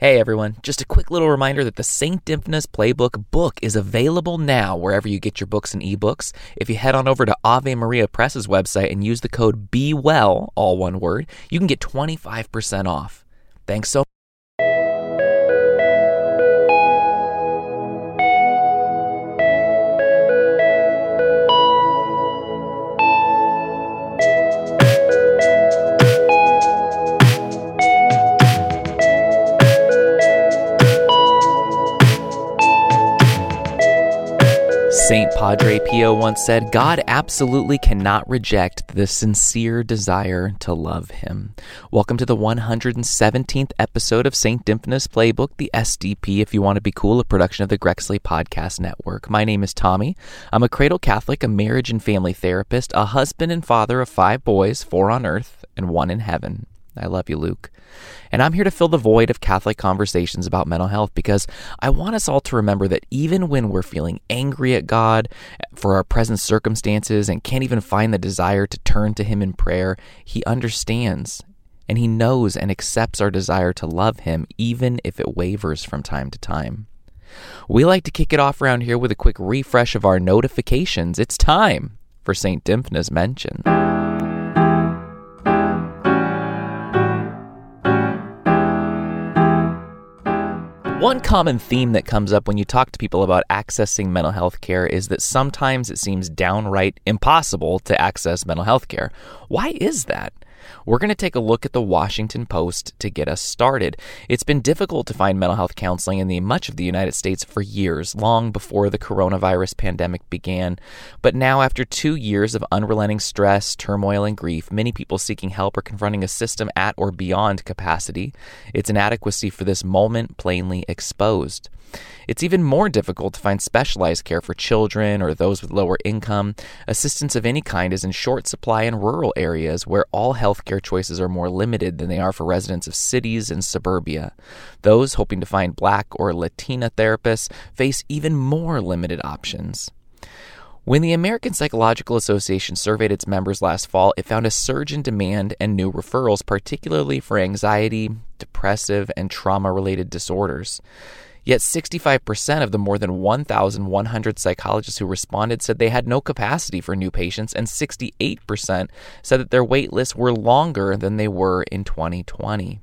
Hey everyone, just a quick little reminder that the St. Dymphna's Playbook book is available now wherever you get your books and ebooks. If you head on over to Ave Maria Press's website and use the code BEWELL, all one word, you can get 25% off. Thanks so much. St. Padre Pio once said, God absolutely cannot reject the sincere desire to love him. Welcome to the 117th episode of St. Dymphna's Playbook, the SDP, if you want to be cool, a production of the Grexley Podcast Network. My name is Tommy. I'm a cradle Catholic, a marriage and family therapist, a husband and father of 5 boys, 4 on earth and 1 in heaven. I love you, Luke. And I'm here to fill the void of Catholic conversations about mental health because I want us all to remember that even when we're feeling angry at God for our present circumstances and can't even find the desire to turn to Him in prayer, He understands and He knows and accepts our desire to love Him, even if it wavers from time to time. We like to kick it off around here with a quick refresh of our notifications. It's time for St. Dymphna's Mention. One common theme that comes up when you talk to people about accessing mental health care is that sometimes it seems downright impossible to access mental health care. Why is that? We're going to take a look at the Washington Post to get us started. It's been difficult to find mental health counseling in much of the United States for years, long before the coronavirus pandemic began. But now, after 2 years of unrelenting stress, turmoil, and grief, many people seeking help are confronting a system at or beyond capacity. Its inadequacy for this moment plainly exposed. It's even more difficult to find specialized care for children or those with lower income. Assistance of any kind is in short supply in rural areas where all healthcare choices are more limited than they are for residents of cities and suburbia. Those hoping to find Black or Latina therapists face even more limited options. When the American Psychological Association surveyed its members last fall, it found a surge in demand and new referrals, particularly for anxiety, depressive, and trauma-related disorders. Yet 65% of the more than 1,100 psychologists who responded said they had no capacity for new patients, and 68% said that their wait lists were longer than they were in 2020.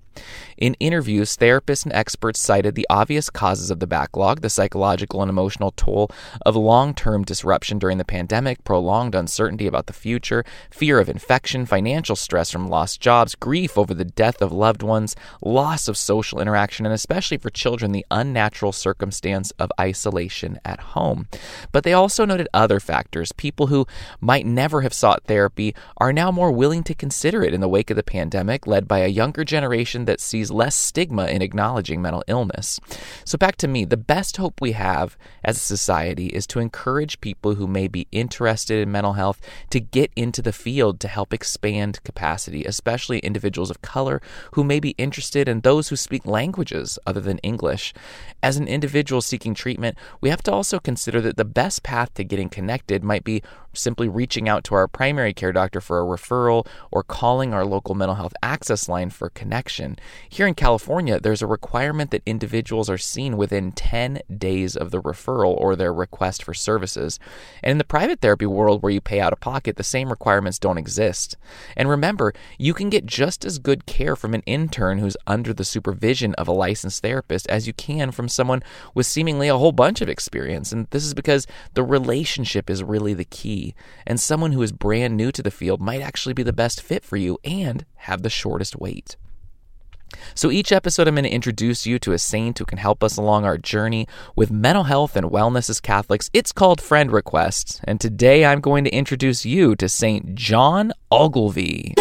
In interviews, therapists and experts cited the obvious causes of the backlog, the psychological and emotional toll of long-term disruption during the pandemic, prolonged uncertainty about the future, fear of infection, financial stress from lost jobs, grief over the death of loved ones, loss of social interaction, and especially for children, the unnatural circumstance of isolation at home. But they also noted other factors. People who might never have sought therapy are now more willing to consider it in the wake of the pandemic, led by a younger generation that sees less stigma in acknowledging mental illness. So back to me, the best hope we have as a society is to encourage people who may be interested in mental health to get into the field to help expand capacity, especially individuals of color who may be interested and those who speak languages other than English. As an individual seeking treatment, we have to also consider that the best path to getting connected might be simply reaching out to our primary care doctor for a referral or calling our local mental health access line for connection. Here in California, there's a requirement that individuals are seen within 10 days of the referral or their request for services. And in the private therapy world where you pay out of pocket, the same requirements don't exist. And remember, you can get just as good care from an intern who's under the supervision of a licensed therapist as you can from someone with seemingly a whole bunch of experience. And this is because the relationship is really the key. And someone who is brand new to the field might actually be the best fit for you and have the shortest wait. So each episode, I'm going to introduce you to a saint who can help us along our journey with mental health and wellness as Catholics. It's called Friend Requests, and today I'm going to introduce you to Saint John Ogilvie.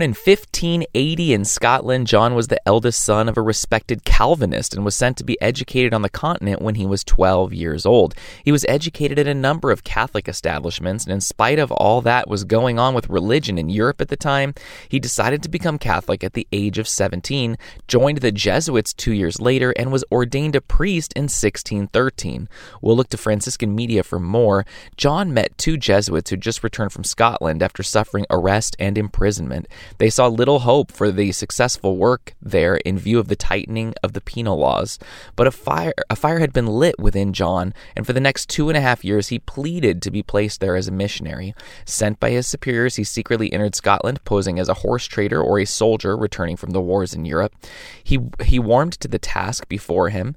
Born in 1580 in Scotland, John was the eldest son of a respected Calvinist and was sent to be educated on the continent when he was 12 years old. He was educated at a number of Catholic establishments, and in spite of all that was going on with religion in Europe at the time, he decided to become Catholic at the age of 17, joined the Jesuits 2 years later, and was ordained a priest in 1613. We'll look to Franciscan Media for more. John met two Jesuits who just returned from Scotland after suffering arrest and imprisonment. They saw little hope for the successful work there in view of the tightening of the penal laws. But a fire had been lit within John, and for the next 2.5 years, he pleaded to be placed there as a missionary. Sent by his superiors, he secretly entered Scotland, posing as a horse trader or a soldier returning from the wars in Europe. He warmed to the task before him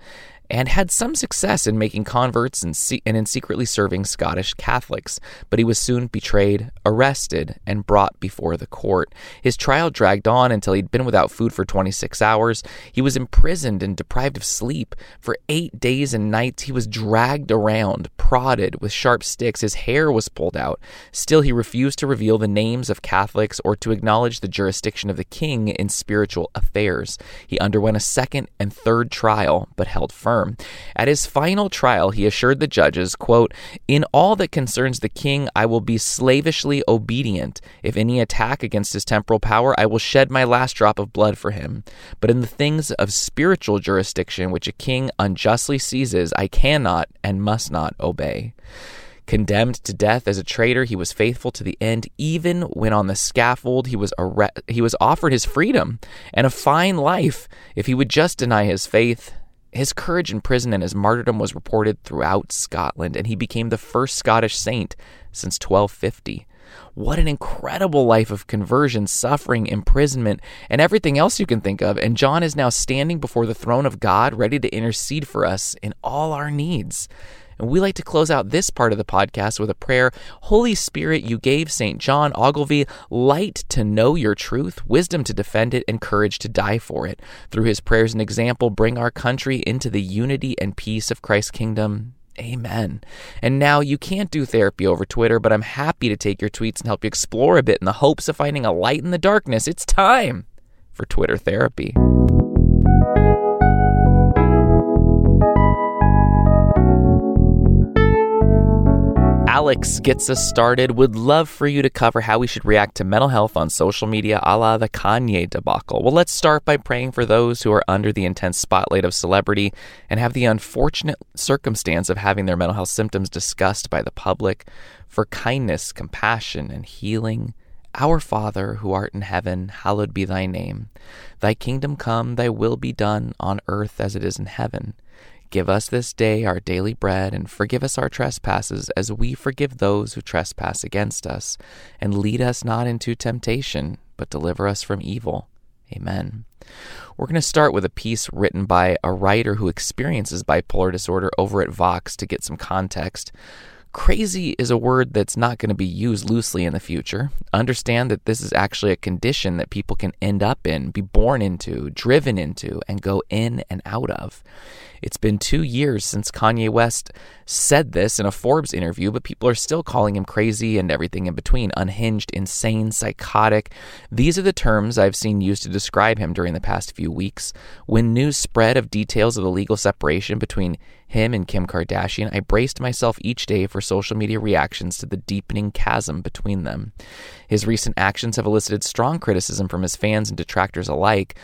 and had some success in making converts and in secretly serving Scottish Catholics, but he was soon betrayed, arrested, and brought before the court. His trial dragged on until he'd been without food for 26 hours. He was imprisoned and deprived of sleep. For 8 days and nights, he was dragged around, prodded with sharp sticks. His hair was pulled out. Still, he refused to reveal the names of Catholics or to acknowledge the jurisdiction of the king in spiritual affairs. He underwent a second and third trial, but held firm. At his final trial, he assured the judges, quote, "In all that concerns the king, I will be slavishly obedient. If any attack against his temporal power, I will shed my last drop of blood for him. But in the things of spiritual jurisdiction, which a king unjustly seizes, I cannot and must not obey." Condemned to death as a traitor, he was faithful to the end. Even when on the scaffold, he was offered his freedom and a fine life if he would just deny his faith. His courage in prison and his martyrdom was reported throughout Scotland, and he became the first Scottish saint since 1250. What an incredible life of conversion, suffering, imprisonment, and everything else you can think of. And John is now standing before the throne of God, ready to intercede for us in all our needs. And we like to close out this part of the podcast with a prayer. Holy Spirit, you gave St. John Ogilvie light to know your truth, wisdom to defend it, and courage to die for it. Through his prayers and example, bring our country into the unity and peace of Christ's kingdom. Amen. And now, you can't do therapy over Twitter, but I'm happy to take your tweets and help you explore a bit in the hopes of finding a light in the darkness. It's time for Twitter therapy. Alex gets us started. Would love for you to cover how we should react to mental health on social media, a la the Kanye debacle. Well, let's start by praying for those who are under the intense spotlight of celebrity and have the unfortunate circumstance of having their mental health symptoms discussed by the public. For kindness, compassion, and healing. Our Father, who art in heaven, hallowed be thy name. Thy kingdom come, thy will be done on earth as it is in heaven. Give us this day our daily bread, and forgive us our trespasses as we forgive those who trespass against us. And lead us not into temptation, but deliver us from evil. Amen. We're going to start with a piece written by a writer who experiences bipolar disorder over at Vox to get some context. Crazy is a word that's not going to be used loosely in the future. Understand that this is actually a condition that people can end up in, be born into, driven into, and go in and out of. It's been 2 years since Kanye West said this in a Forbes interview, but people are still calling him crazy and everything in between, unhinged, insane, psychotic. These are the terms I've seen used to describe him during the past few weeks. When news spread of details of the legal separation between him and Kim Kardashian, I braced myself each day for social media reactions to the deepening chasm between them. His recent actions have elicited strong criticism from his fans and detractors alike.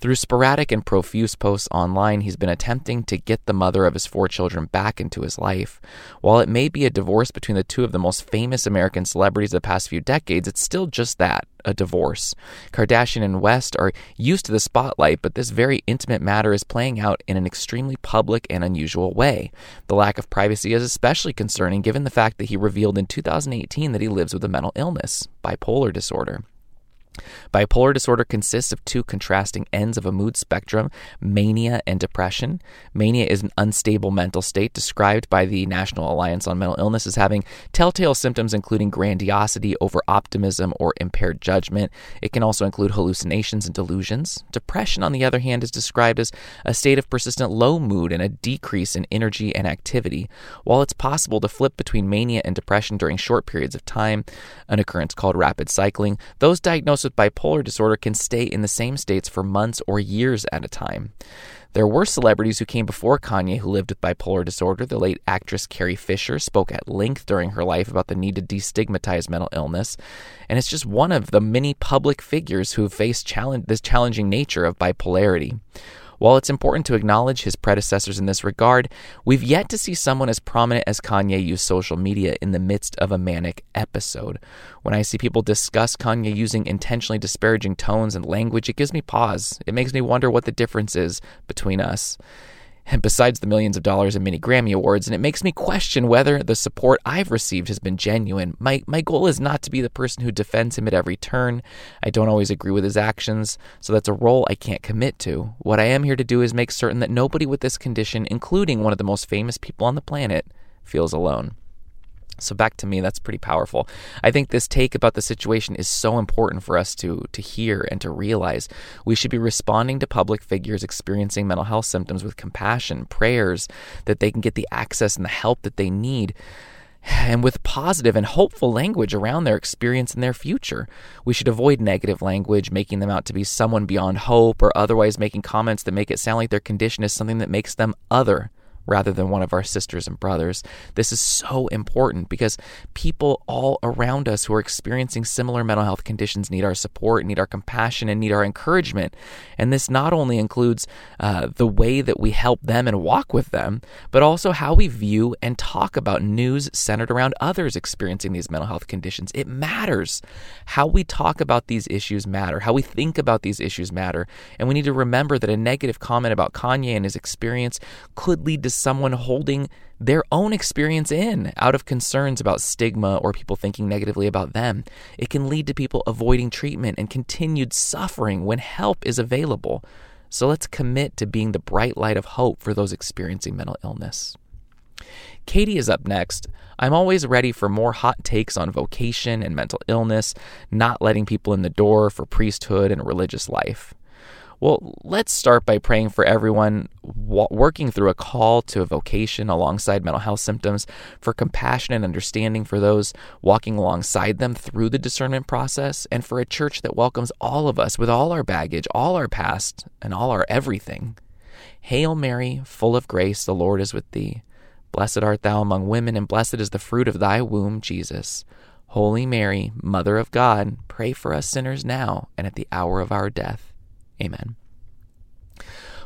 Through sporadic and profuse posts online, he's been attempting to get the mother of his 4 children back into his life. While it may be a divorce between the two of the most famous American celebrities of the past few decades, it's still just that, a divorce. Kardashian and West are used to the spotlight, but this very intimate matter is playing out in an extremely public and unusual way. The lack of privacy is especially concerning given the fact that he revealed in 2018 that he lives with a mental illness, bipolar disorder. Bipolar disorder consists of 2 contrasting ends of a mood spectrum, mania and depression. Mania is an unstable mental state described by the National Alliance on Mental Illness as having telltale symptoms including grandiosity, over-optimism, or impaired judgment. It can also include hallucinations and delusions. Depression, on the other hand, is described as a state of persistent low mood and a decrease in energy and activity. While it's possible to flip between mania and depression during short periods of time, an occurrence called rapid cycling, those diagnosed with with bipolar disorder can stay in the same states for months or years at a time. There were celebrities who came before Kanye who lived with bipolar disorder. The late actress Carrie Fisher spoke at length during her life about the need to destigmatize mental illness, and it's just one of the many public figures who have faced this challenging nature of bipolarity. While it's important to acknowledge his predecessors in this regard, we've yet to see someone as prominent as Kanye use social media in the midst of a manic episode. When I see people discuss Kanye using intentionally disparaging tones and language, it gives me pause. It makes me wonder what the difference is between us. And besides the millions of dollars in many Grammy Awards, and it makes me question whether the support I've received has been genuine. My goal is not to be the person who defends him at every turn. I don't always agree with his actions, so that's a role I can't commit to. What I am here to do is make certain that nobody with this condition, including one of the most famous people on the planet, feels alone. So back to me, that's pretty powerful. I think this take about the situation is so important for us to hear and to realize. We should be responding to public figures experiencing mental health symptoms with compassion, prayers, that they can get the access and the help that they need, and with positive and hopeful language around their experience and their future. We should avoid negative language, making them out to be someone beyond hope, or otherwise making comments that make it sound like their condition is something that makes them other rather than one of our sisters and brothers. This is so important because people all around us who are experiencing similar mental health conditions need our support, need our compassion, and need our encouragement. And this not only includes the way that we help them and walk with them, but also how we view and talk about news centered around others experiencing these mental health conditions. It matters. How we talk about these issues matter. How we think about these issues matter. And we need to remember that a negative comment about Kanye and his experience could lead to someone holding their own experience in out of concerns about stigma or people thinking negatively about them. It can lead to people avoiding treatment and continued suffering when help is available. So let's commit to being the bright light of hope for those experiencing mental illness. Katie is up next. I'm always ready for more hot takes on vocation and mental illness, not letting people in the door for priesthood and religious life. Well, let's start by praying for everyone working through a call to a vocation alongside mental health symptoms, for compassion and understanding for those walking alongside them through the discernment process, and for a church that welcomes all of us with all our baggage, all our past, and all our everything. Hail Mary, full of grace, the Lord is with thee. Blessed art thou among women, and blessed is the fruit of thy womb, Jesus. Holy Mary, Mother of God, pray for us sinners now and at the hour of our death. Amen.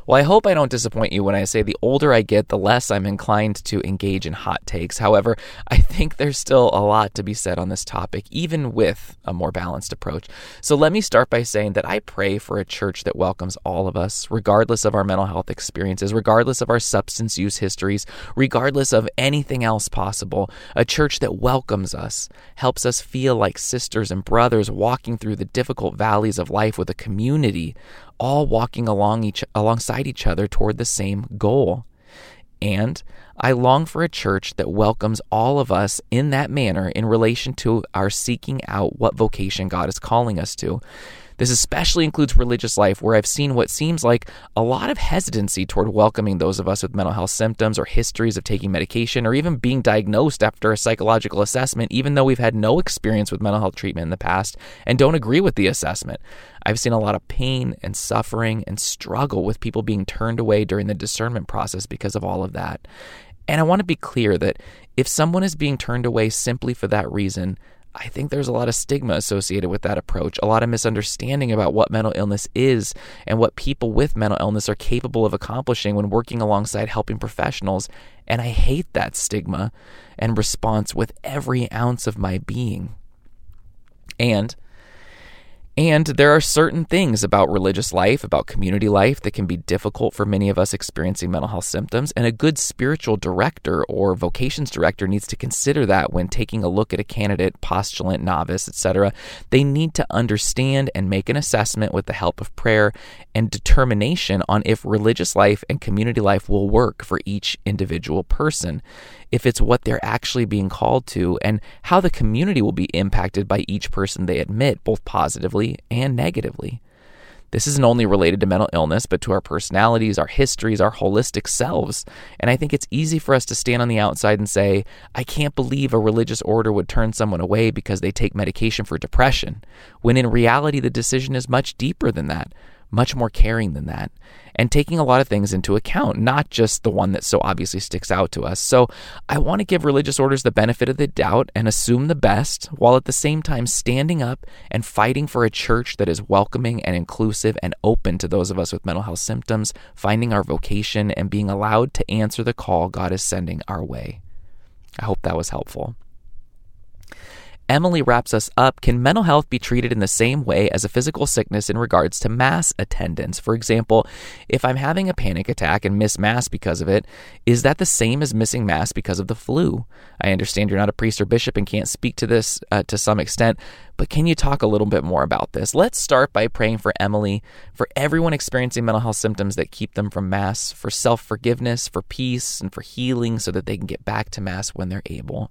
Well, I hope I don't disappoint you when I say the older I get, the less I'm inclined to engage in hot takes. However, I think there's still a lot to be said on this topic, even with a more balanced approach. So let me start by saying that I pray for a church that welcomes all of us, regardless of our mental health experiences, regardless of our substance use histories, regardless of anything else possible. A church that welcomes us, helps us feel like sisters and brothers walking through the difficult valleys of life with a community, all walking alongside each other toward the same goal. And I long for a church that welcomes all of us in that manner in relation to our seeking out what vocation God is calling us to. This especially includes religious life, where I've seen what seems like a lot of hesitancy toward welcoming those of us with mental health symptoms or histories of taking medication or even being diagnosed after a psychological assessment, even though we've had no experience with mental health treatment in the past and don't agree with the assessment. I've seen a lot of pain and suffering and struggle with people being turned away during the discernment process because of all of that. And I want to be clear that if someone is being turned away simply for that reason, I think there's a lot of stigma associated with that approach, a lot of misunderstanding about what mental illness is and what people with mental illness are capable of accomplishing when working alongside helping professionals. And I hate that stigma and response with every ounce of my being. And there are certain things about religious life, about community life, that can be difficult for many of us experiencing mental health symptoms, and a good spiritual director or vocations director needs to consider that when taking a look at a candidate, postulant, novice, etc. They need to understand and make an assessment with the help of prayer and determination on if religious life and community life will work for each individual person, if it's what they're actually being called to, and how the community will be impacted by each person they admit, both positively and negatively. This isn't only related to mental illness, but to our personalities, our histories, our holistic selves. And I think it's easy for us to stand on the outside and say, I can't believe a religious order would turn someone away because they take medication for depression, when in reality, the decision is much deeper than that, much more caring than that, and taking a lot of things into account, not just the one that so obviously sticks out to us. So I want to give religious orders the benefit of the doubt and assume the best, while at the same time standing up and fighting for a church that is welcoming and inclusive and open to those of us with mental health symptoms, finding our vocation and being allowed to answer the call God is sending our way. I hope that was helpful. Emily wraps us up. Can mental health be treated in the same way as a physical sickness in regards to mass attendance? For example, if I'm having a panic attack and miss mass because of it, is that the same as missing mass because of the flu? I understand you're not a priest or bishop and can't speak to this to some extent, but can you talk a little bit more about this? Let's start by praying for Emily, for everyone experiencing mental health symptoms that keep them from mass, for self-forgiveness, for peace, and for healing so that they can get back to mass when they're able.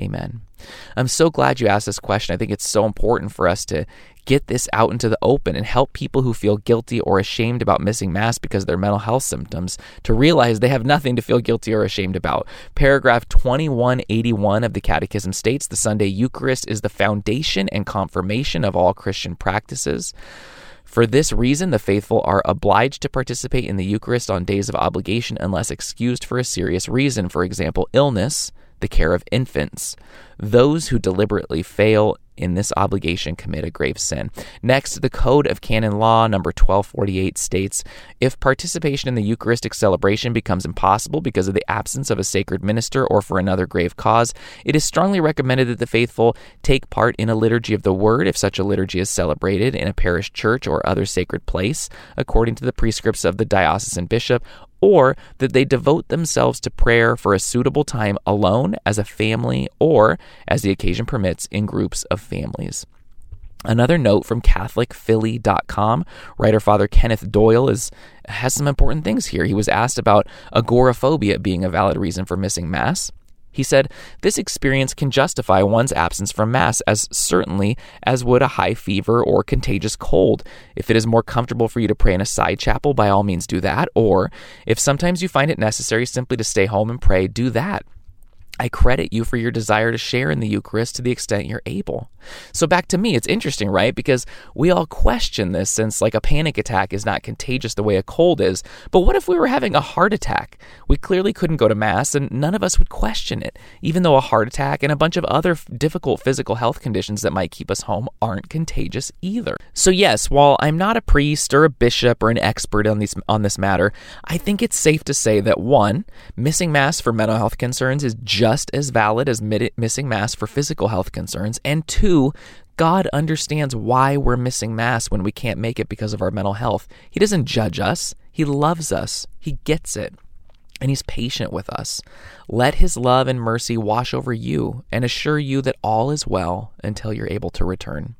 Amen. I'm so glad you asked this question. I think it's so important for us to get this out into the open and help people who feel guilty or ashamed about missing mass because of their mental health symptoms to realize they have nothing to feel guilty or ashamed about. Paragraph 2181 of the Catechism states, the Sunday Eucharist is the foundation and confirmation of all Christian practices. For this reason, the faithful are obliged to participate in the Eucharist on days of obligation unless excused for a serious reason, for example, illness, the care of infants. Those who deliberately fail in this obligation commit a grave sin. Next, the Code of Canon Law, number 1248, states, if participation in the Eucharistic celebration becomes impossible because of the absence of a sacred minister or for another grave cause, it is strongly recommended that the faithful take part in a liturgy of the Word, if such a liturgy is celebrated in a parish church or other sacred place, according to the prescripts of the diocesan bishop, or that they devote themselves to prayer for a suitable time alone, as a family, or, as the occasion permits, in groups of families. Another note from CatholicPhilly.com, writer Father Kenneth Doyle has some important things here. He was asked about agoraphobia being a valid reason for missing Mass. He said, this experience can justify one's absence from Mass as certainly as would a high fever or contagious cold. If it is more comfortable for you to pray in a side chapel, by all means do that. Or if sometimes you find it necessary simply to stay home and pray, do that. I credit you for your desire to share in the Eucharist to the extent you're able. So back to me, it's interesting, right? Because we all question this since like a panic attack is not contagious the way a cold is. But what if we were having a heart attack? We clearly couldn't go to Mass and none of us would question it, even though a heart attack and a bunch of other difficult physical health conditions that might keep us home aren't contagious either. So yes, while I'm not a priest or a bishop or an expert on this matter, I think it's safe to say that one, missing Mass for mental health concerns is just as valid as missing Mass for physical health concerns, and two, God understands why we're missing Mass when we can't make it because of our mental health. He doesn't judge us. He loves us. He gets it, and He's patient with us. Let His love and mercy wash over you and assure you that all is well until you're able to return.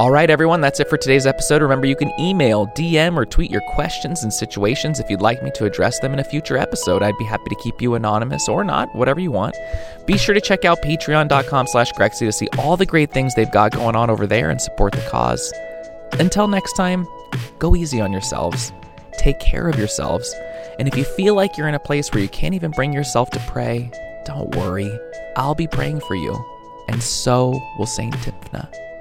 All right, everyone, that's it for today's episode. Remember, you can email, DM, or tweet your questions and situations if you'd like me to address them in a future episode. I'd be happy to keep you anonymous or not, whatever you want. Be sure to check out patreon.com/Grexley to see all the great things they've got going on over there and support the cause. Until next time, go easy on yourselves. Take care of yourselves. And if you feel like you're in a place where you can't even bring yourself to pray, don't worry. I'll be praying for you. And so will St. Dymphna.